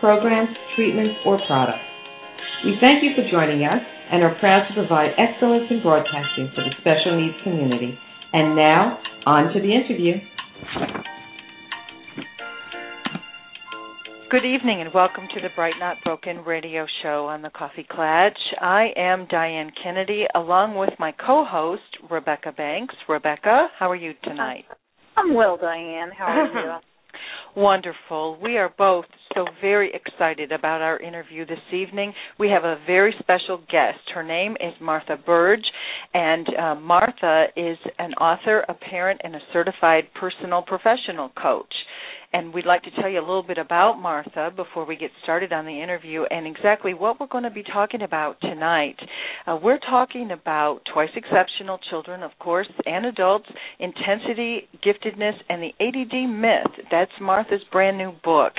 programs, treatments, or products. We thank you for joining us and are proud to provide excellence in broadcasting for the special needs community. And now, on to the interview. Good evening and welcome to the Bright Not Broken radio show on the Coffee Clash. I am Diane Kennedy along with my co-host, Rebecca Banks. Rebecca, how are you tonight? I'm well, Diane. How are you? Wonderful. We are both so very excited about our interview this evening. We have a very special guest. Her name is Martha Burge, and Martha is an author, a parent, and a certified personal professional coach. And we'd like to tell you a little bit about Martha before we get started on the interview and exactly what we're going to be talking about tonight. We're talking about twice-exceptional children, of course, and adults, intensity, giftedness, and the ADD myth. That's Martha's brand new book.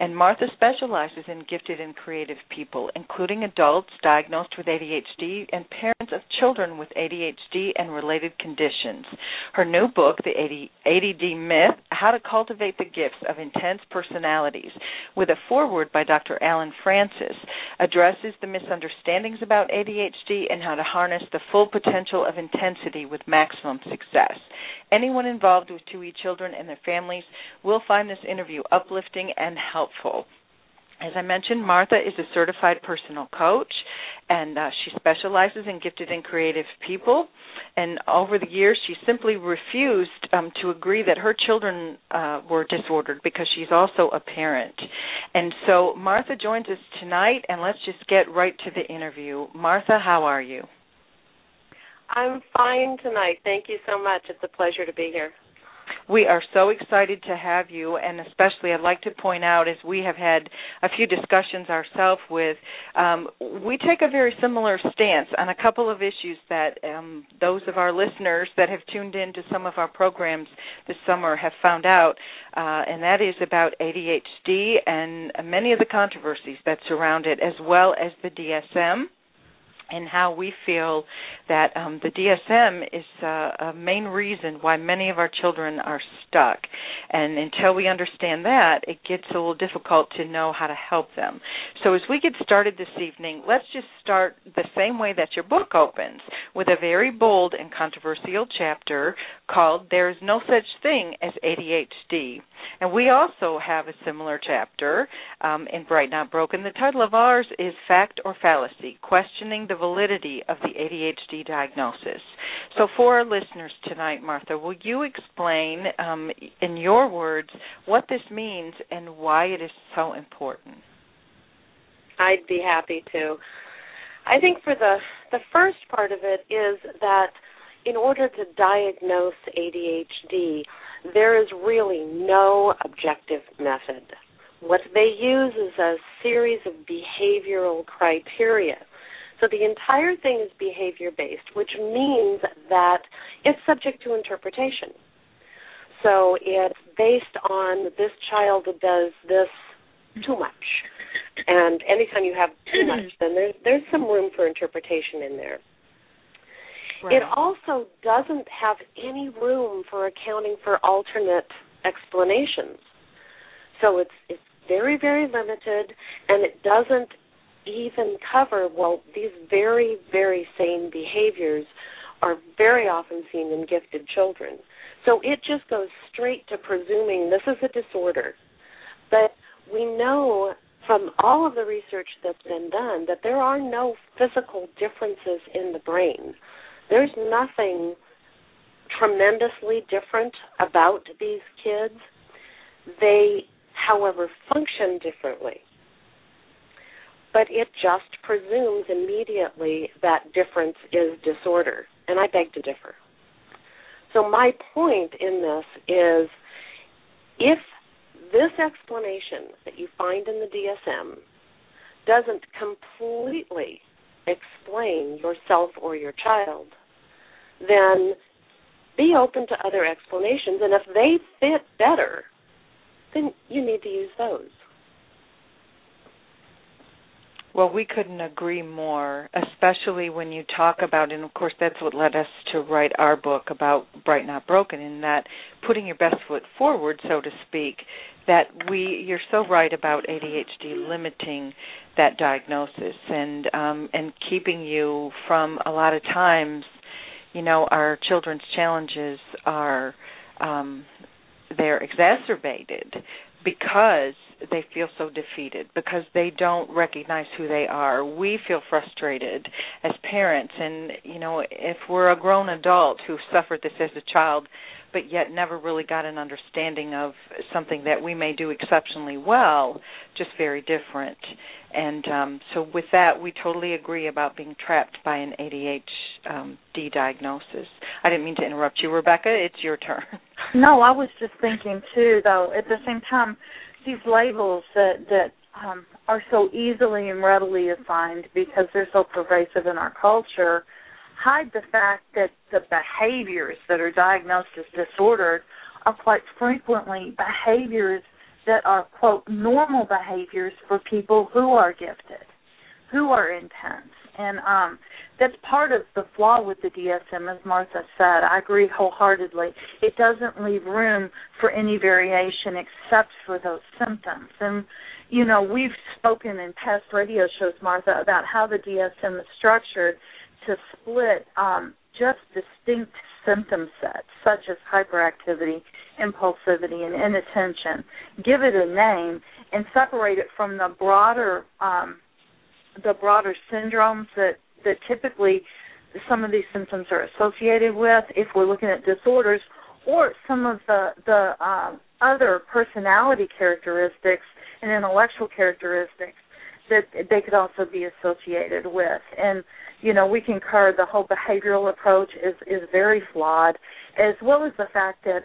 And Martha specializes in gifted and creative people, including adults diagnosed with ADHD and parents of children with ADHD and related conditions. Her new book, The ADD Myth, How to Cultivate the Gift of Intense Personalities, with a foreword by Dr. Allen Frances, addresses the misunderstandings about ADHD and how to harness the full potential of intensity with maximum success. Anyone involved with 2E children and their families will find this interview uplifting and helpful. As I mentioned, Martha is a certified personal coach, and she specializes in gifted and creative people. And over the years, she simply refused to agree that her children were disordered because she's also a parent. And so Martha joins us tonight, and let's just get right to the interview. Martha, how are you? I'm fine tonight. Thank you so much. It's a pleasure to be here. We are so excited to have you, and especially I'd like to point out, as we have had a few discussions ourselves with, we take a very similar stance on a couple of issues that those of our listeners that have tuned in to some of our programs this summer have found out, and that is about ADHD and many of the controversies that surround it, as well as the DSM. And how we feel that the DSM is a main reason why many of our children are stuck. And until we understand that, it gets a little difficult to know how to help them. So as we get started this evening, let's just start the same way that your book opens, with a very bold and controversial chapter called There Is No Such Thing as ADHD. And we also have a similar chapter in Bright Not Broken. The title of ours is Fact or Fallacy, Questioning the Validity of the ADHD Diagnosis. So for our listeners tonight, Martha, will you explain, in your words, what this means and why it is so important? I'd be happy to. I think for the first part of it is that in order to diagnose ADHD, there is really no objective method. What they use is a series of behavioral criteria. So the entire thing is behavior-based, which means that it's subject to interpretation. So it's based on this child does this too much, and And anytime you have too much, then there's some room for interpretation in there. Right. It also doesn't have any room for accounting for alternate explanations. So it's very, very limited, and it doesn't even cover, well, these very, very sane behaviors are very often seen in gifted children. So it just goes straight to presuming this is a disorder. But we know from all of the research that's been done that there are no physical differences in the brain. There's nothing tremendously different about these kids. They, however, function differently. But it just presumes immediately that difference is disorder, and I beg to differ. So my point in this is if this explanation that you find in the DSM doesn't completely explain yourself or your child, then be open to other explanations, and if they fit better, then you need to use those. Well, we couldn't agree more, especially when you talk about, and of course that's what led us to write our book about Bright Not Broken, in that putting your best foot forward, so to speak, that you're so right about ADHD limiting that diagnosis and keeping you from a lot of times, you know, our children's challenges are, they're exacerbated because they feel so defeated, because they don't recognize who they are. We feel frustrated as parents, and, you know, if we're a grown adult who suffered this as a child but yet never really got an understanding of something that we may do exceptionally well, just very different. And so with that, we totally agree about being trapped by an ADHD diagnosis. I didn't mean to interrupt you, Rebecca. It's your turn. No, I was just thinking, too, though, at the same time, these labels that are so easily and readily assigned because they're so pervasive in our culture hide the fact that the behaviors that are diagnosed as disordered are quite frequently behaviors that are, quote, normal behaviors for people who are gifted, who are intense. And that's part of the flaw with the DSM, as Martha said. I agree wholeheartedly. It doesn't leave room for any variation except for those symptoms. And, you know, we've spoken in past radio shows, Martha, about how the DSM is structured to split just distinct symptom sets, such as hyperactivity, impulsivity, and inattention. Give it a name and separate it from the broader syndromes that typically some of these symptoms are associated with, if we're looking at disorders, or some of the other personality characteristics and intellectual characteristics that they could also be associated with. And, you know, we concur the whole behavioral approach is very flawed, as well as the fact that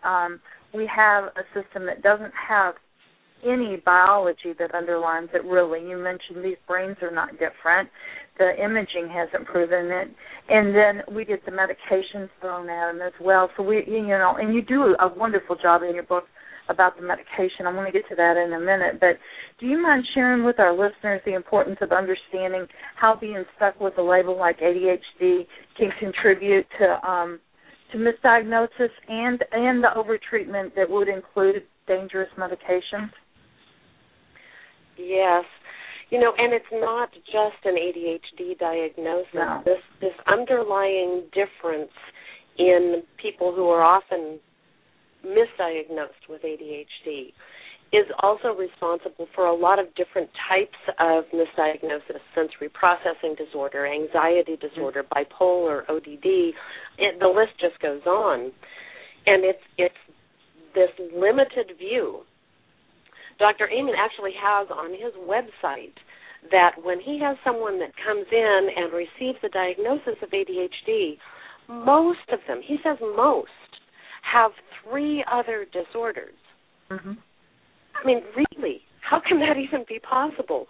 we have a system that doesn't have any biology that underlines it, really. You mentioned these brains are not different. The imaging hasn't proven it. And then we get the medications thrown at them as well. So we, you know, and you do a wonderful job in your book about the medication. I'm going to get to that in a minute. But do you mind sharing with our listeners the importance of understanding how being stuck with a label like ADHD can contribute to misdiagnosis and the overtreatment that would include dangerous medications? Yes. You know, and it's not just an ADHD diagnosis. No. This underlying difference in people who are often misdiagnosed with ADHD is also responsible for a lot of different types of misdiagnosis: sensory processing disorder, anxiety disorder, bipolar, ODD. The list just goes on. And it's this limited view. Dr. Amen actually has on his website that when he has someone that comes in and receives a diagnosis of ADHD, most of them, he says most, have 3 other disorders. Mm-hmm. I mean, really, how can that even be possible?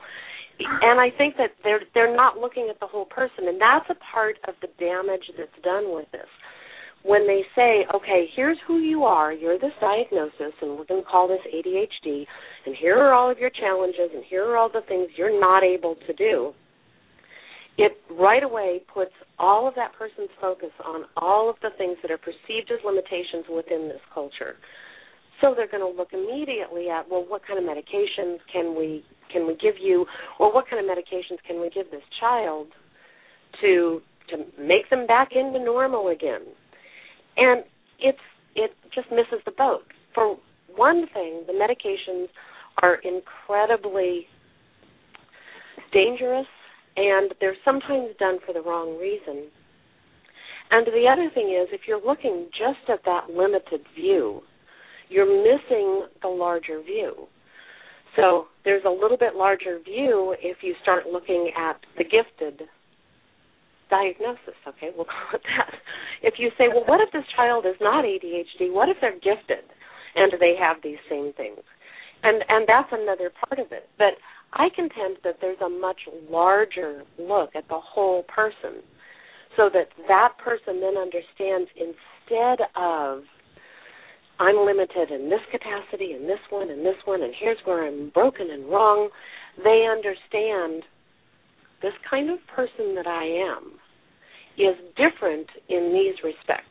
And I think that they're not looking at the whole person, and that's a part of the damage that's done with this. when they say, okay, here's who you are, you're this diagnosis, and we're going to call this ADHD, and here are all of your challenges, and here are all the things you're not able to do, it right away puts all of that person's focus on all of the things that are perceived as limitations within this culture. So they're going to look immediately at, well, what kind of medications can we give you, or what kind of medications can we give this child to make them back into normal again? And it just misses the boat. For one thing, the medications are incredibly dangerous, and they're sometimes done for the wrong reason. And the other thing is, if you're looking just at that limited view, you're missing the larger view. So there's a little bit larger view if you start looking at the gifted diagnosis, okay, we'll call it that. If you say, well, what if this child is not ADHD? What if they're gifted and they have these same things? And that's another part of it. But I contend that there's a much larger look at the whole person, so that that person then understands, instead of I'm limited in this capacity and this one, and here's where I'm broken and wrong, they understand this kind of person that I am is different in these respects.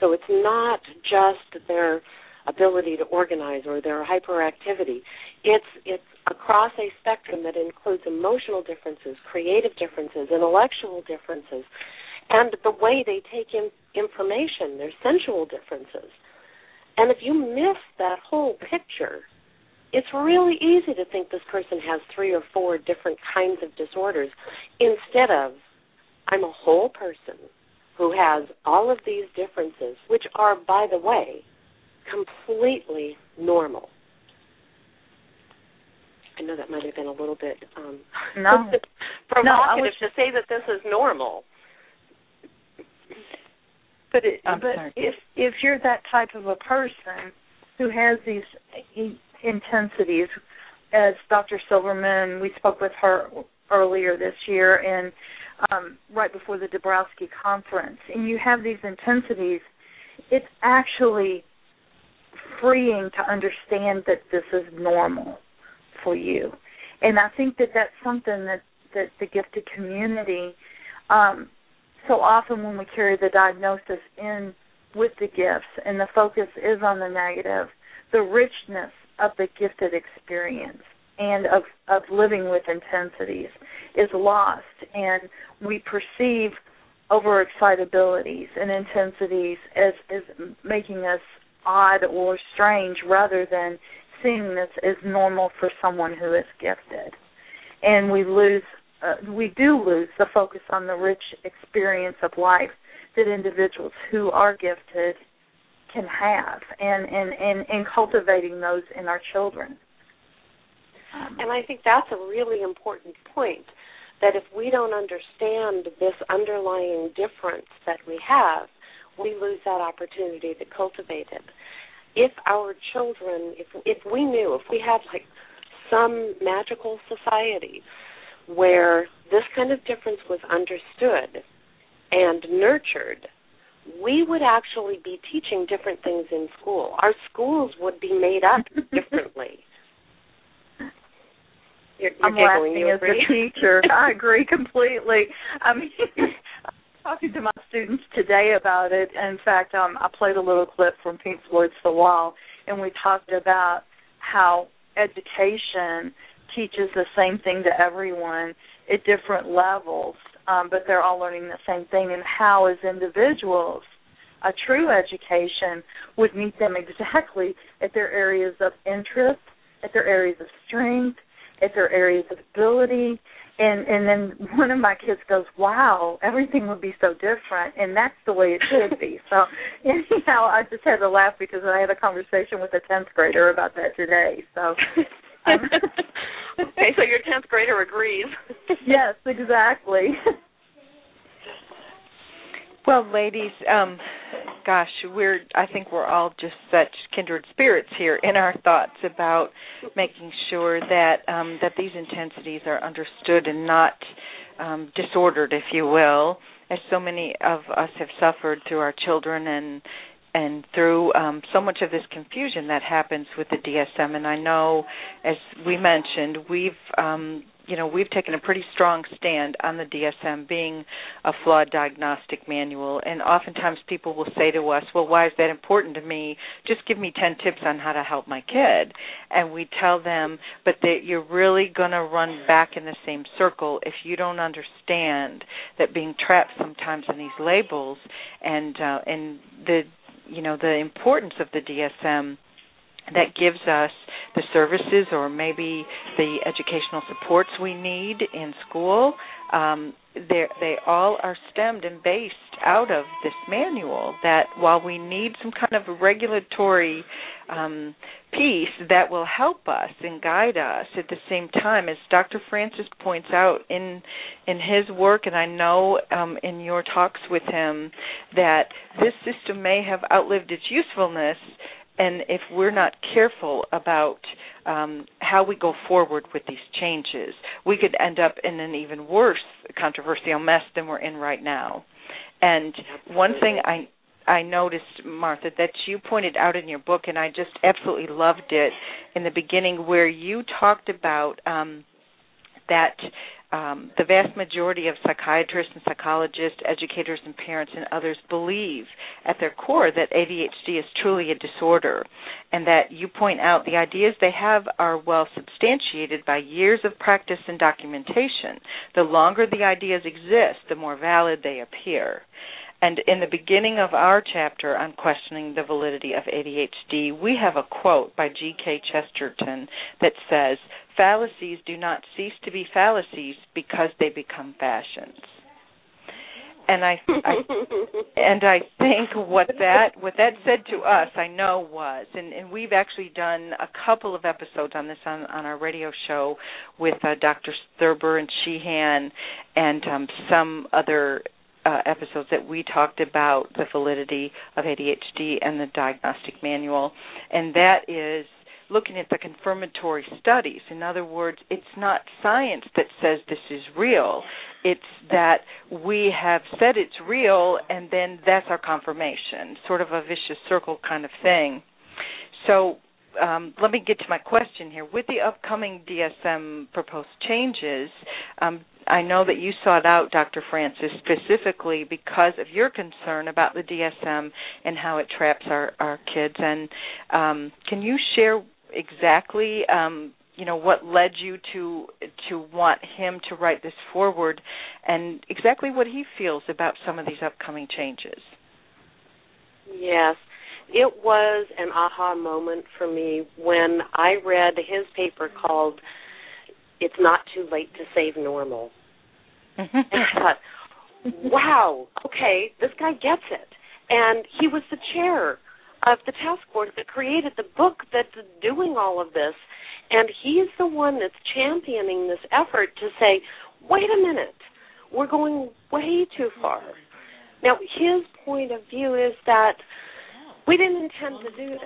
So it's not just their ability to organize or their hyperactivity. It's across a spectrum that includes emotional differences, creative differences, intellectual differences, and the way they take in information, their sensual differences. And if you miss that whole picture, it's really easy to think this person has 3 or 4 different kinds of disorders, instead of I'm a whole person who has all of these differences, which are, by the way, completely normal. I know that might have been a little bit provocative to say that this is normal. But, if you're that type of a person who has these intensities, as Dr. Silverman, we spoke with her earlier this year and right before the Dabrowski conference, and you have these intensities, it's actually freeing to understand that this is normal for you. And I think that that's something that the gifted community, so often when we carry the diagnosis in with the gifts and the focus is on the negative, the richness of the gifted experience and of living with intensities is lost, and we perceive overexcitabilities and intensities as making us odd or strange, rather than seeing this as normal for someone who is gifted. And we do lose the focus on the rich experience of life that individuals who are gifted can have, and cultivating those in our children. And I think that's a really important point, that if we don't understand this underlying difference that we have, we lose that opportunity to cultivate it. If our children, if we knew, if we had like some magical society where this kind of difference was understood and nurtured, we would actually be teaching different things in school. Our schools would be made up differently. I'm laughing as a teacher. I agree completely. I mean, I'm talking to my students today about it. In fact, I played a little clip from Pink Floyd's The Wall, and we talked about how education teaches the same thing to everyone at different levels, but they're all learning the same thing, and how as individuals a true education would meet them exactly at their areas of interest, at their areas of strength, at their areas of ability. And then one of my kids goes, wow, everything would be so different, and that's the way it should be. So anyhow, I just had to laugh because I had a conversation with a 10th grader about that today. So okay, so your 10th grader agrees. Yes, exactly. Well, ladies, I think we're all just such kindred spirits here in our thoughts about making sure that these intensities are understood and not disordered, if you will, as so many of us have suffered through our children and through so much of this confusion that happens with the DSM. And I know, as we mentioned, we've taken a pretty strong stand on the DSM being a flawed diagnostic manual. And oftentimes people will say to us, well, why is that important to me? Just give me 10 tips on how to help my kid. And we tell them, but that you're really going to run back in the same circle if you don't understand that being trapped sometimes in these labels and the, you know, the importance of the DSM that gives us the services or maybe the educational supports we need in school. They all are stemmed and based out of this manual, that while we need some kind of regulatory piece that will help us and guide us, at the same time, as Dr. Frances points out in his work, and I know in your talks with him, that this system may have outlived its usefulness. And if we're not careful about how we go forward with these changes, we could end up in an even worse controversial mess than we're in right now. And one thing I noticed, Martha, that you pointed out in your book, and I just absolutely loved it in the beginning, where you talked about that the vast majority of psychiatrists and psychologists, educators and parents and others believe at their core that ADHD is truly a disorder, and that you point out the ideas they have are well substantiated by years of practice and documentation. The longer the ideas exist, the more valid they appear. And in the beginning of our chapter on questioning the validity of ADHD, we have a quote by G.K. Chesterton that says, "Fallacies do not cease to be fallacies because they become fashions." And I think what that said to us, I know, was, and we've actually done a couple of episodes on this on our radio show with Dr. Thurber and Sheehan and some other episodes that we talked about the validity of ADHD and the diagnostic manual, and that is looking at the confirmatory studies. In other words, it's not science that says this is real. It's that we have said it's real, and then that's our confirmation, sort of a vicious circle kind of thing. So let me get to my question here. With the upcoming DSM proposed changes, I know that you sought out Dr. Frances specifically because of your concern about the DSM and how it traps our kids. And can you share exactly, what led you to want him to write this forward, and exactly what he feels about some of these upcoming changes? Yes. It was an aha moment for me when I read his paper called "It's Not Too Late to Save Normal." And I thought, wow, okay, this guy gets it. And he was the chair of the task force that created the book that's doing all of this. And he's the one that's championing this effort to say, wait a minute, we're going way too far. Now, his point of view is that we didn't intend to do this.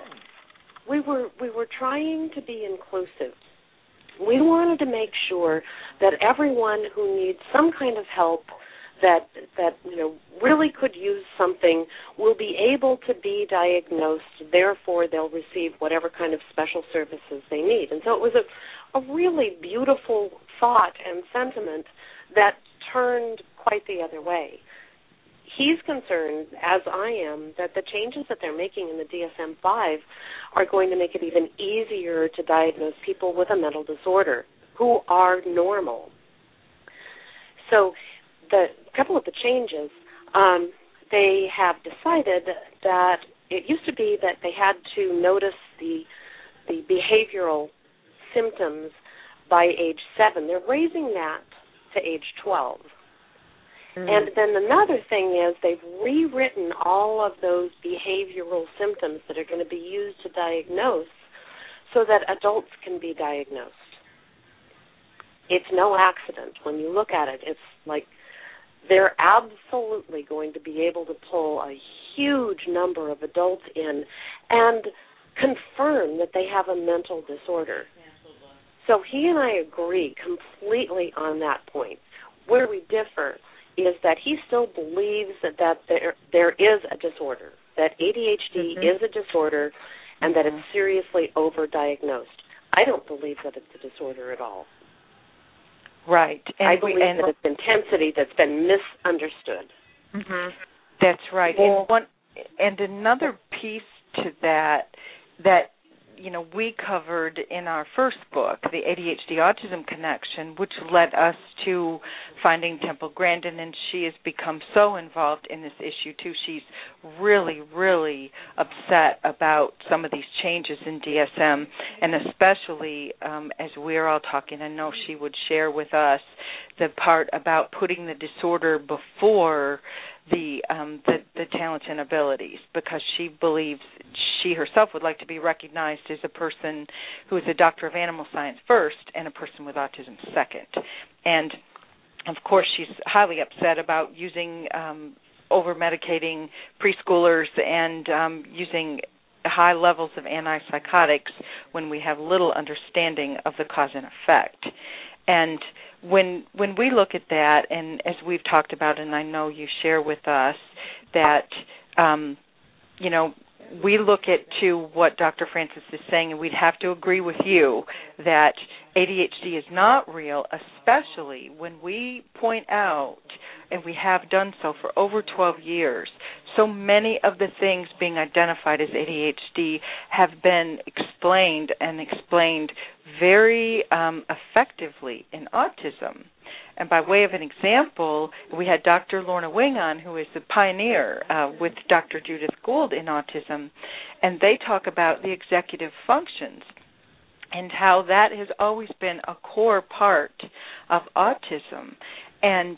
We were trying to be inclusive. We wanted to make sure that everyone who needs some kind of help, that really could use something, will be able to be diagnosed. Therefore, they'll receive whatever kind of special services they need. And so it was a really beautiful thought and sentiment that turned quite the other way. He's concerned, as I am, that the changes that they're making in the DSM-5 are going to make it even easier to diagnose people with a mental disorder who are normal. So the couple of the changes, they have decided that it used to be that they had to notice the behavioral symptoms by age 7. They're raising that to age 12. And then another thing is they've rewritten all of those behavioral symptoms that are going to be used to diagnose so that adults can be diagnosed. It's no accident. When you look at it, it's like they're absolutely going to be able to pull a huge number of adults in and confirm that they have a mental disorder. So he and I agree completely on that point. Where we differ is that he still believes that there is a disorder, that ADHD is a disorder, and that it's seriously overdiagnosed. I don't believe that it's a disorder at all. Right. And I believe that it's intensity that's been misunderstood. Mm-hmm. That's right. Well, and another piece to that you know, we covered in our first book, The ADHD Autism Connection, which led us to finding Temple Grandin, and she has become so involved in this issue, too. She's really, really upset about some of these changes in DSM, and especially as we're all talking, I know she would share with us the part about putting the disorder before the talents and abilities, because she believes she herself would like to be recognized as a person who is a doctor of animal science first and a person with autism second. And, of course, she's highly upset about using over-medicating preschoolers and using high levels of antipsychotics when we have little understanding of the cause and effect. And when we look at that, and as we've talked about, and I know you share with us, that, you know, we look at to what Dr. Frances is saying, and we'd have to agree with you that ADHD is not real, especially when we point out, and we have done so for over 12 years, so many of the things being identified as ADHD have been explained very effectively in autism. And by way of an example, we had Dr. Lorna Wing on, who is the pioneer with Dr. Judith Gould in autism, and they talk about the executive functions and how that has always been a core part of autism. And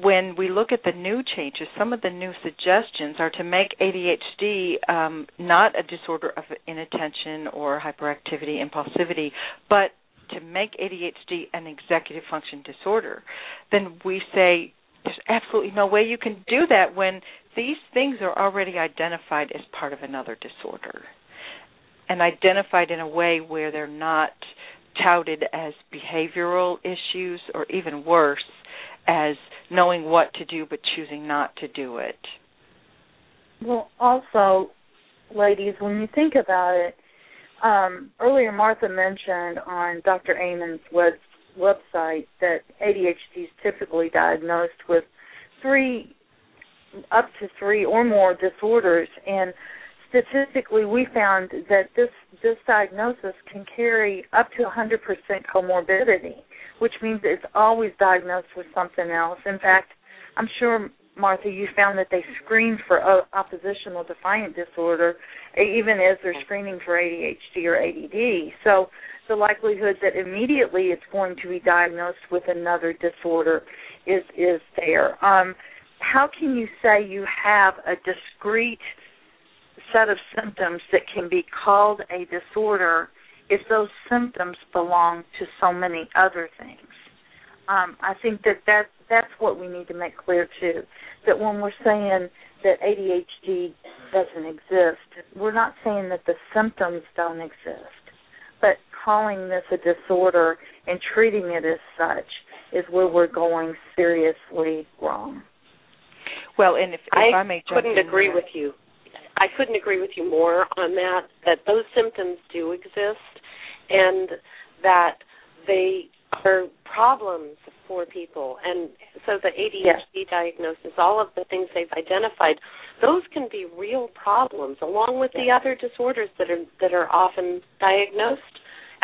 when we look at the new changes, some of the new suggestions are to make ADHD not a disorder of inattention or hyperactivity, impulsivity, but to make ADHD an executive function disorder. Then we say there's absolutely no way you can do that when these things are already identified as part of another disorder, and identified in a way where they're not touted as behavioral issues, or even worse, as knowing what to do but choosing not to do it. Well, also, ladies, when you think about it, earlier Martha mentioned on Dr. Amen's website that ADHD is typically diagnosed with up to three or more disorders, and statistically we found that this diagnosis can carry up to 100% comorbidity, which means it's always diagnosed with something else. In fact, I'm sure, Martha, you found that they screen for oppositional defiant disorder even as they're screening for ADHD or ADD. So the likelihood that immediately it's going to be diagnosed with another disorder is there. How can you say you have a discrete set of symptoms that can be called a disorder if those symptoms belong to so many other things? I think that's what we need to make clear, too, that when we're saying that ADHD doesn't exist, we're not saying that the symptoms don't exist, but calling this a disorder and treating it as such is where we're going seriously wrong. Well, and if I may jump in, I couldn't agree with you more on that those symptoms do exist, and that they are problems for people. And so the ADHD diagnosis, all of the things they've identified, those can be real problems, along with the other disorders that are often diagnosed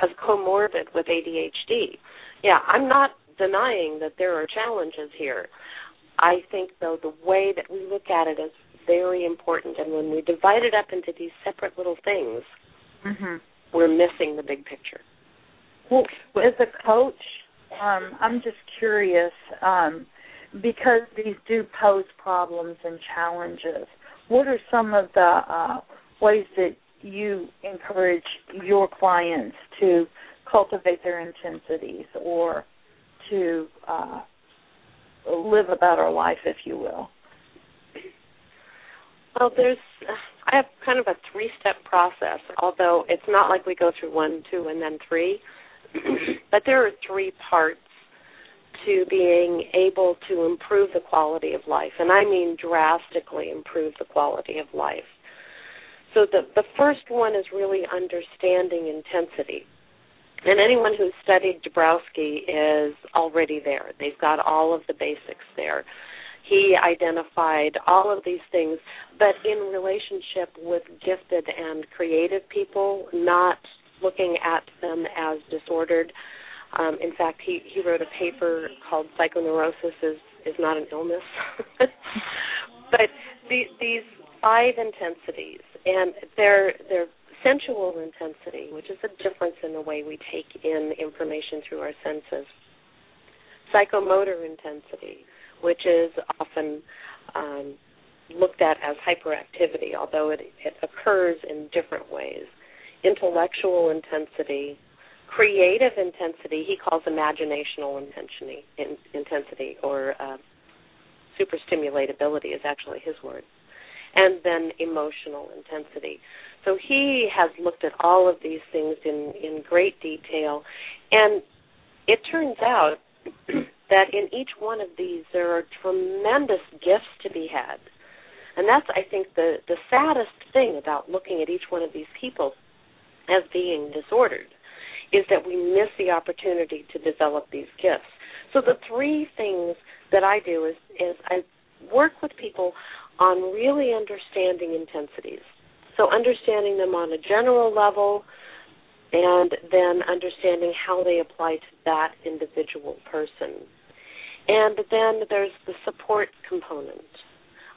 as comorbid with ADHD. Yeah, I'm not denying that there are challenges here. I think, though, the way that we look at it is very important, and when we divide it up into these separate little things, we're missing the big picture. Well, as a coach, I'm just curious, because these do pose problems and challenges, what are some of the ways that you encourage your clients to cultivate their intensities or to live a better life, if you will? Well, I have kind of a three-step process, although it's not like we go through 1, 2, and then 3. But there are 3 parts to being able to improve the quality of life, and I mean drastically improve the quality of life. So the first one is really understanding intensity. And anyone who's studied Dabrowski is already there. They've got all of the basics there. He identified all of these things, but in relationship with gifted and creative people, not looking at them as disordered. In fact, he wrote a paper called Psychoneurosis is Not an Illness. But these five intensities, and they're sensual intensity, which is a difference in the way we take in information through our senses. Psychomotor intensity, which is often looked at as hyperactivity, although it occurs in different ways. Intellectual intensity, creative intensity, he calls imaginational intensity, or superstimulatability is actually his word, and then emotional intensity. So he has looked at all of these things in great detail, and it turns out that in each one of these there are tremendous gifts to be had. And that's, I think, the saddest thing about looking at each one of these people as being disordered, is that we miss the opportunity to develop these gifts. So the three things that I do is I work with people on really understanding intensities. So understanding them on a general level, and then understanding how they apply to that individual person. And then there's the support component.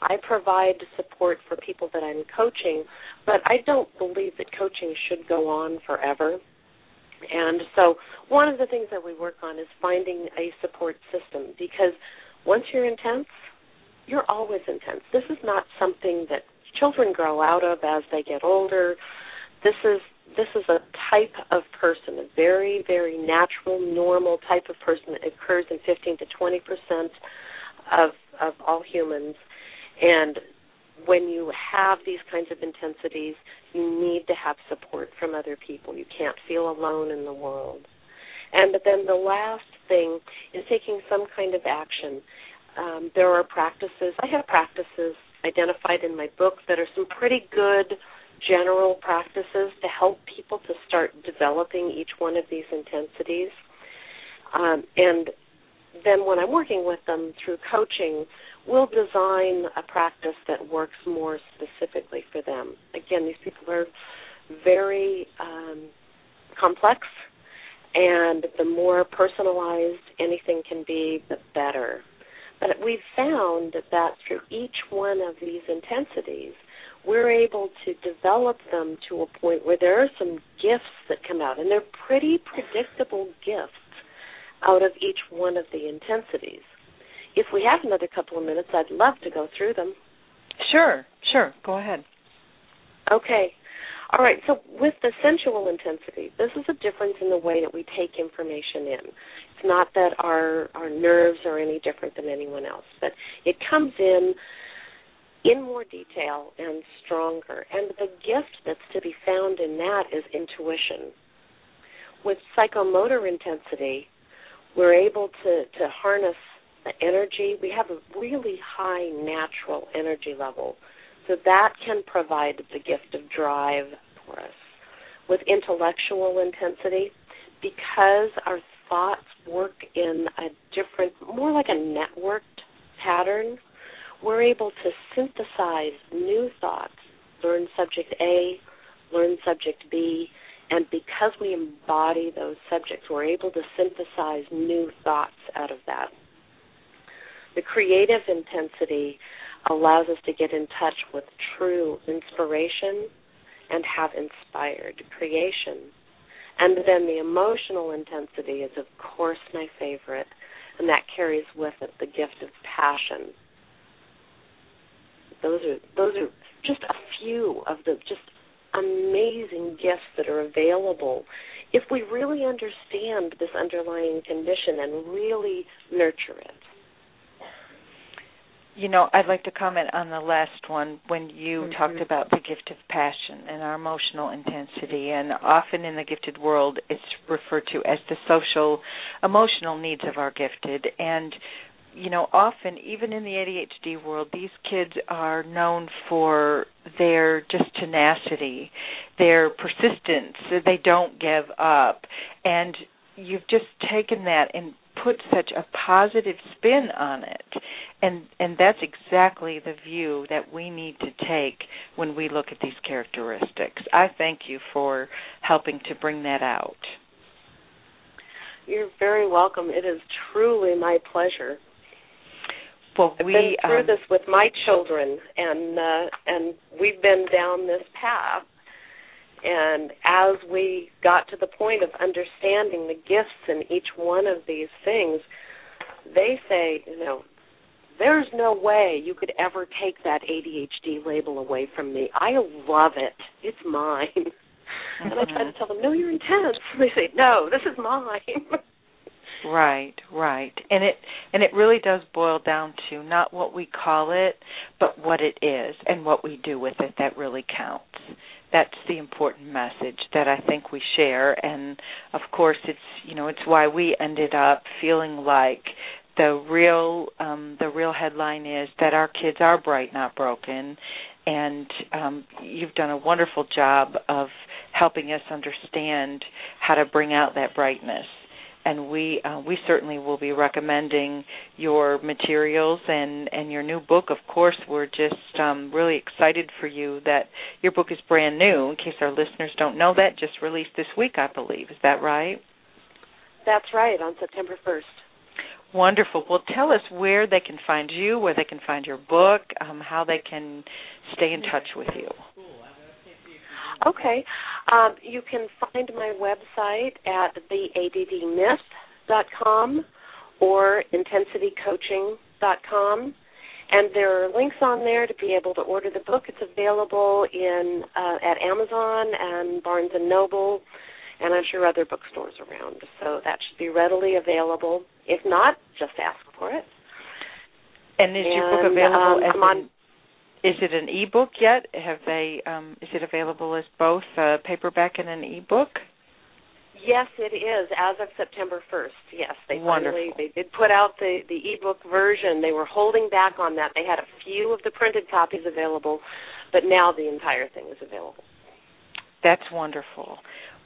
I provide support for people that I'm coaching, but I don't believe that coaching should go on forever. And so one of the things that we work on is finding a support system, because once you're intense, you're always intense. This is not something that children grow out of as they get older. This is a type of person, a very, very natural, normal type of person that occurs in 15 to 20% of all humans. And when you have these kinds of intensities, you need to have support from other people. You can't feel alone in the world. And then the last thing is taking some kind of action. There are practices. I have practices identified in my book that are some pretty good general practices to help people to start developing each one of these intensities. And then when I'm working with them through coaching, we'll design a practice that works more specifically for them. Again, these people are very complex, and the more personalized anything can be, the better. But we've found that through each one of these intensities, we're able to develop them to a point where there are some gifts that come out, and they're pretty predictable gifts out of each one of the intensities. If we have another couple of minutes, I'd love to go through them. Sure. Go ahead. Okay. All right, so with the sensual intensity, this is a difference in the way that we take information in. It's not that our nerves are any different than anyone else, but it comes in more detail and stronger. And the gift that's to be found in that is intuition. With psychomotor intensity, we're able to harness the energy. We have a really high natural energy level, so that can provide the gift of drive for us. With intellectual intensity, because our thoughts work in a different, more like a networked pattern, we're able to synthesize new thoughts, learn subject A, learn subject B, and because we embody those subjects, we're able to synthesize new thoughts out of that. The creative intensity allows us to get in touch with true inspiration and have inspired creation. And then the emotional intensity is, of course, my favorite, and that carries with it the gift of passion. Those are just a few of the just amazing gifts that are available if we really understand this underlying condition and really nurture it. You know, I'd like to comment on the last one when you mm-hmm. talked about the gift of passion and our emotional intensity. And often in the gifted world, it's referred to as the social, emotional needs of our gifted. And, you know, often, even in the ADHD world, these kids are known for their just tenacity, their persistence. They don't give up. And you've just taken that and put such a positive spin on it. And that's exactly the view that we need to take when we look at these characteristics. I thank you for helping to bring that out. You're very welcome. It is truly my pleasure. Well, I've been through this with my children, and we've been down this path. And as we got to the point of understanding the gifts in each one of these things, they say, you know, there's no way you could ever take that ADHD label away from me. I love it. It's mine. Mm-hmm. And I try to tell them, no, you're intense. And they say, no, this is mine. Right, right. And it really does boil down to not what we call it, but what it is and what we do with it that really counts. That's the important message that I think we share, and of course it's why we ended up feeling like the real headline is that our kids are bright, not broken, and you've done a wonderful job of helping us understand how to bring out that brightness. And we certainly will be recommending your materials and your new book. Of course, we're just really excited for you that your book is brand new. In case our listeners don't know that, just released this week, I believe. Is that right? That's right, on September 1st. Wonderful. Well, tell us where they can find you, where they can find your book, how they can stay in touch with you. Okay. You can find my website at theaddmyth.com or intensitycoaching.com, and there are links on there to be able to order the book. It's available at Amazon and Barnes & Noble, and I'm sure other bookstores around, so that should be readily available. If not, just ask for it. And is your book available Is it an e-book yet? Is it available as both a paperback and an e-book? Yes, it is, as of September 1st, yes. They did put out the e-book version. They were holding back on that. They had a few of the printed copies available, but now the entire thing is available. That's wonderful.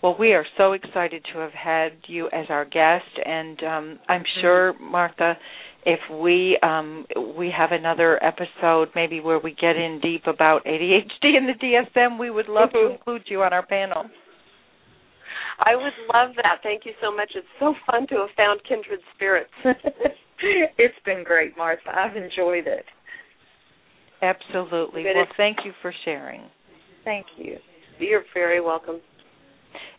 Well, we are so excited to have had you as our guest, and I'm sure, Martha, if we have another episode maybe where we get in deep about ADHD and the DSM, we would love to include you on our panel. I would love that. Thank you so much. It's so fun to have found kindred spirits. It's been great, Martha. I've enjoyed it. Absolutely. Well, thank you for sharing. Thank you. You're very welcome.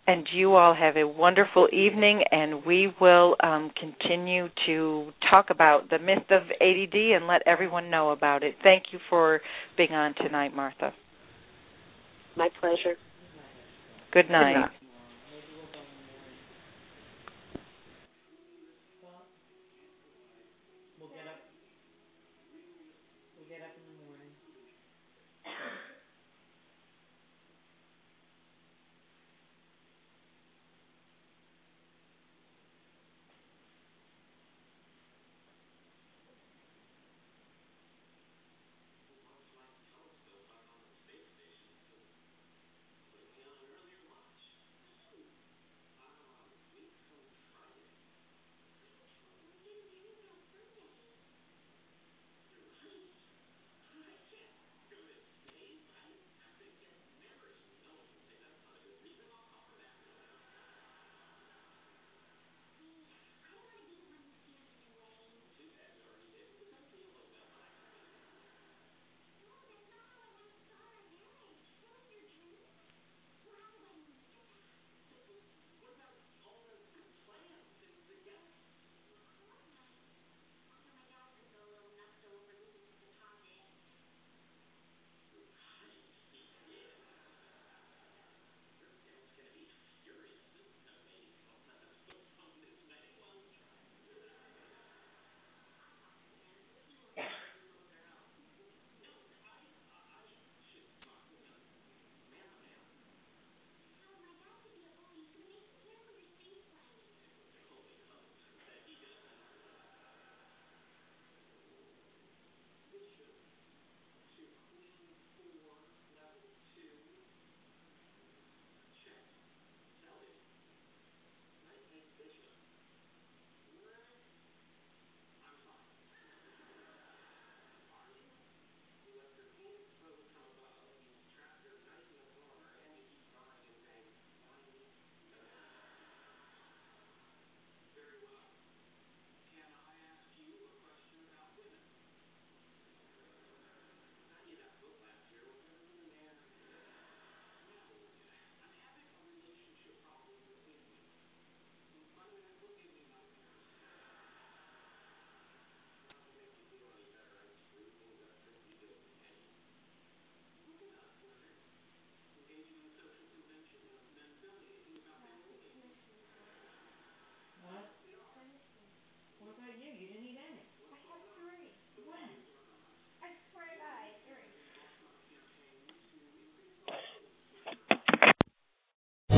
And you all have a wonderful evening, and we will continue to talk about the myth of ADD and let everyone know about it. Thank you for being on tonight, Martha. My pleasure. Good night. Good night.